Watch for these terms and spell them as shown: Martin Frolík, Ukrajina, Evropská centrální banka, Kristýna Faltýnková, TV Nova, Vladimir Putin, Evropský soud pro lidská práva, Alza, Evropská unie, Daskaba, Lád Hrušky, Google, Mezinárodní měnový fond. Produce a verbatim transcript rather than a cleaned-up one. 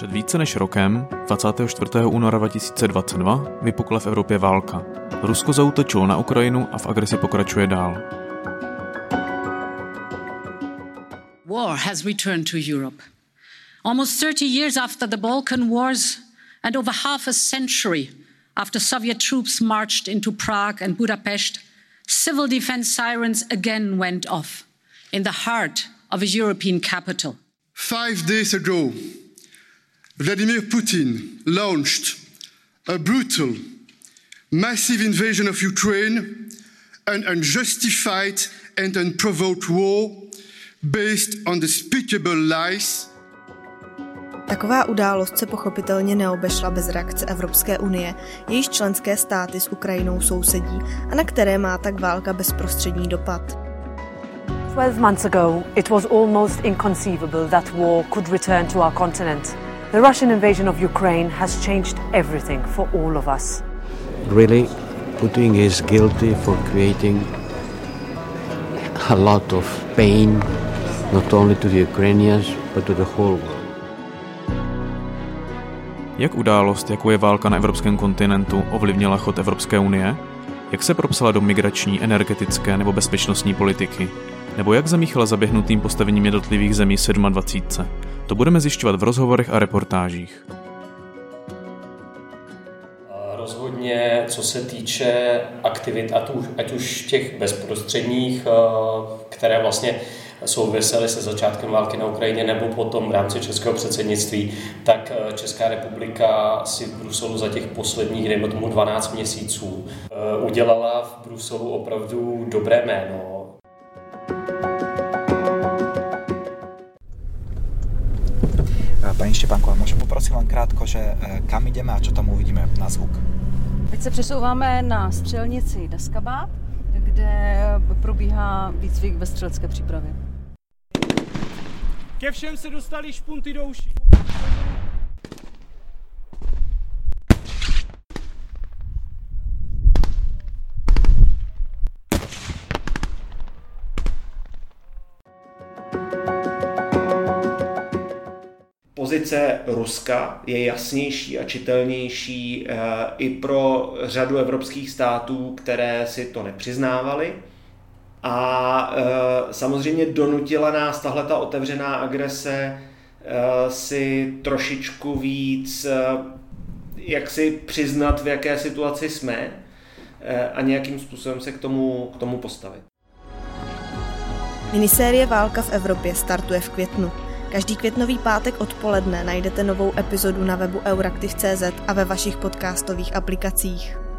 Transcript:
Před více než rokem, dvacátého čtvrtého února dva tisíce dvacet dva, vypukla v Evropě válka. Rusko zaútočilo na Ukrajinu a v agresi pokračuje dál. War has returned to Europe. Almost thirty years after the Balkan Wars and over half a century after Soviet troops marched into Prague and Budapest, civil defense sirens again went off in the heart of a European capital. Five days ago, Vladimir Putin launched a brutal, massive invasion of Ukraine, an unjustified and unprovoked war based on despicable lies. Taková událost se pochopitelně neobešla bez reakce Evropské unie, jejíž členské státy s Ukrajinou sousedí a na které má tak válka bezprostřední dopad. twelve months ago, it was almost inconceivable that war could return to our continent. The Russian invasion of Ukraine has changed everything for all of us. Really, Putin is guilty for creating a lot of pain, not only to the Ukrainians, but to the whole world. Jak událost, jakou je válka na evropském kontinentu, ovlivnila chod Evropské unie? Jak se propsala do migrační, energetické nebo bezpečnostní politiky? Nebo jak zamíchala zaběhnutým postavením jednotlivých zemí dvacítky sedmi? To budeme zjišťovat v rozhovorech a reportážích. Rozhodně, co se týče aktivit, ať už těch bezprostředních, které vlastně souvisely se začátkem války na Ukrajině nebo potom v rámci českého předsednictví, tak Česká republika si v Bruselu za těch posledních, dejme tomu dvanáct měsíců, udělala v Bruselu opravdu dobré jméno. Paní Štěpánková, můžu poprosit vám krátko, že kam jdeme a co tam uvidíme na zvuk? Teď se přesouváme na střelnici Daskaba, kde probíhá výcvik ve střelecké přípravě. Ke všem se dostali špunty do uší. Pozice Ruska je jasnější a čitelnější i pro řadu evropských států, které si to nepřiznávaly. A samozřejmě donutila nás tahleta otevřená agrese si trošičku víc jak si přiznat, v jaké situaci jsme a nějakým způsobem se k tomu, k tomu postavit. Minisérie Válka v Evropě startuje v květnu. Každý květnový pátek odpoledne najdete novou epizodu na webu euractiv tečka cé zet a ve vašich podcastových aplikacích.